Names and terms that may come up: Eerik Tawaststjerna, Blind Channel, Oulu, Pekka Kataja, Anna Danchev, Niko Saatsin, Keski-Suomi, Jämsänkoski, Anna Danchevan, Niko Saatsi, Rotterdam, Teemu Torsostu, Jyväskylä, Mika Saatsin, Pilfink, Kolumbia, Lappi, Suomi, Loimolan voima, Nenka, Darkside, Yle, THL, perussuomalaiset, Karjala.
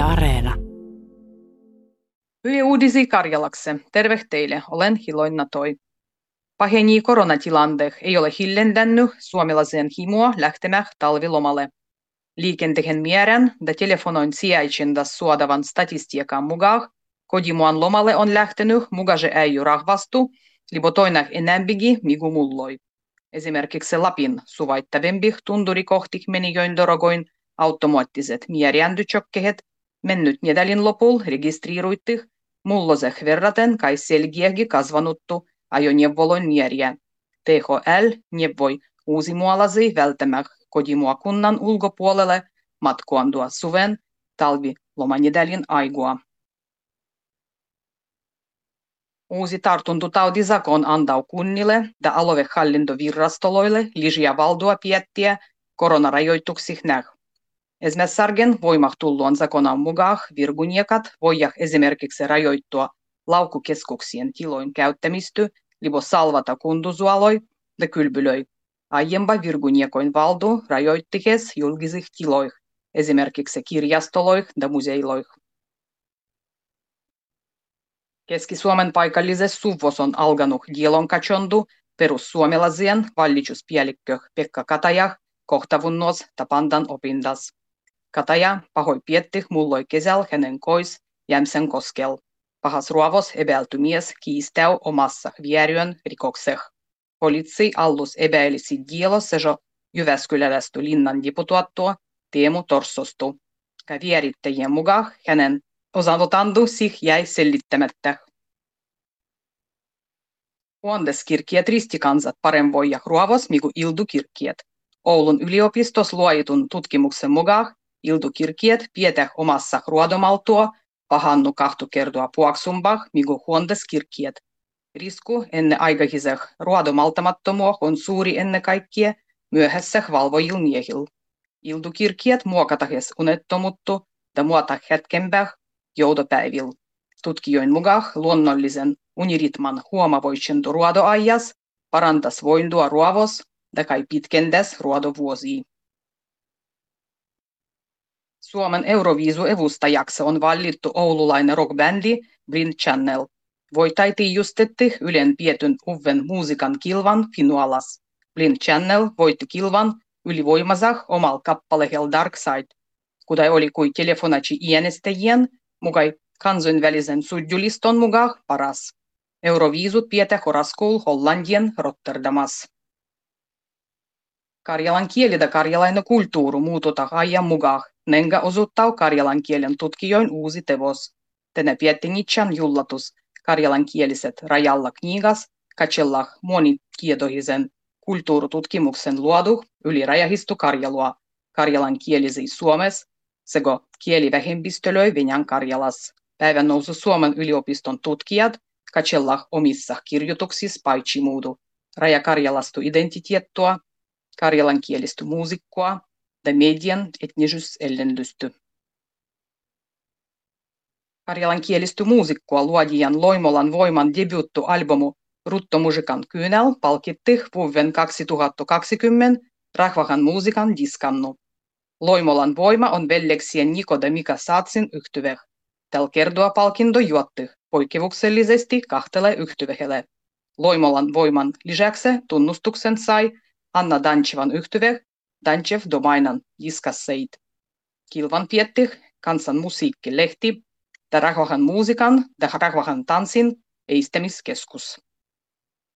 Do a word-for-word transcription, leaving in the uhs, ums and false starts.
Yle Areena. Yle Uudisi Karjalakse. Terve teille. Olen Hiloina Toi. Paheni koronatilanteet ei ole hillendännyt suomalaisen himoa lähtemään talvilomalle. Liikenteen määrän ja telefonon sijaitsinta suodavan statistiikan mukaan kotimaan lomalle on lähtenyt mukaisen äijy rahvastu, libotoinah enämpikin migu mulloi. Esimerkiksi Lapin suvaittavempih tunturikohtih menijöin dorogoin automaattiset mierjändytsokkehet mennyt nedälin lopul registriiruittih mulloseh verraten kai selgiähki kasvanuttu ajoneuvolon mierjä. T H L neuvoi uusimuolasi välttämäh kotimuakunnan ulkopuolelle matkoandua suven talvi lomanedälin aigua. Uusi tartuntataudizakon antaa kunnille ja aluehallintovirastoille lisää valtaa piettiä koronarajoituksih näh. Esimerkiksi voimahtullon zakonan mukaan virguniekat voivat esimerkiksi rajoittua laukukeskuksien tiloin käyttämistä, libo salvata kundusualoi ja kylpylöi. Aiempa virguniekoin valdu rajoittihes julkisih tiloih, esimerkiksi kirjastoloih ja museiloih. Keski-Suomen paikallisessa suvussa on alkanut dielonkatsontu perussuomalaisien vallituspielikkö Pekka Kataja kohtavunnos tapandan opindas. Kataja pahoi piettih mulloi kesäl hänen kois Jämsänkoskel. Pahas ruovos epäilty mies kiistäy omassa vieryn rikokseh. Poliitsi allus epäilisi dielosejo Jyväskylälästy linnan diputuattua Teemu Torsostu. Kävierittäjien mukaan hänen osanotandu sih jäi sellittämättä. Huondeskirkkiet ristikansat paremvoijah ruovos migu Ildu-kirkkiet. Oulun yliopistos luojitun tutkimuksen mukaan Ildu-kirkkiet pietäh omassa ruodomaltua pahannu kahtu kertoa puoksumpah migu huondeskirkkiet. Risku ennen aikahiseh ruodomaltamattomuoh on suuri ennen kaikkea myöhässeh valvojil miehil. Ildu-kirkkiet muokatahes unettomuttu ja muotah hetkempääh joutopäivillä. Tutkijoin mukaan luonnollisen uniritman huomavoitsentu ruodoajas parantas vointua ruovos ja kai pitkentäs ruodovuosia. Suomen Euroviisu-evustajaksi on valittu oululainen rockbändi Blind Channel. Voitaitiin justetti Ylen pietyn uven muusikan kilvan finalas. Blind Channel voitti kilvan ylivoimasah omal kappalehel Darkside, kudai oli kui telefonaci äänestäjien mukai kansainvälisen sudjuliston mukaan paras. Euroviisut pietä horaskuul Hollandien Rotterdamas. Karjalan kieli ja karjalainen kulttuuru muututa ajan mukaan. Nenka osuttaa karjalan kielen tutkijoin uusi tevos. Tänä pietti Nitsan jullatus. Karjalan kieliset rajalla knigas katsellaan monikietohisen kulttuurututkimuksen luodu yli rajahistu Karjalua. Karjalan kielisiä Suomessa sekä kielivähemmistölöi Venäjän Karjalas. Päivän nousu Suomen yliopiston tutkijat katsellaan omissa kirjoituksissa paitsi muudu rajakarjalaista identiteettua, karjalankielistä muusikkoa ja median etnisyysellennysty. Karjalankielistä muusikkoa luodien Loimolan voiman debuuttualbumu Ruttomuusikan kyynel palkittih vuoden kaksituhattakaksikymmentä rahvahan muusikan diskannu. Loimolan voima on veljeksien Niko ja Mika Saatsin yhtyveh. Tällä kertaa palkinto juottih poikkeuksellisesti kahtele yhtyvehelle. Loimolan voiman lisäksi tunnustuksen sai Anna Danchevan yhtyveh Danchev domainan diskasseit. Kilvan piettih kansanmusiikkilehti, ja rahvahan muusikan ja rahvahan tanssin eistämiskeskus.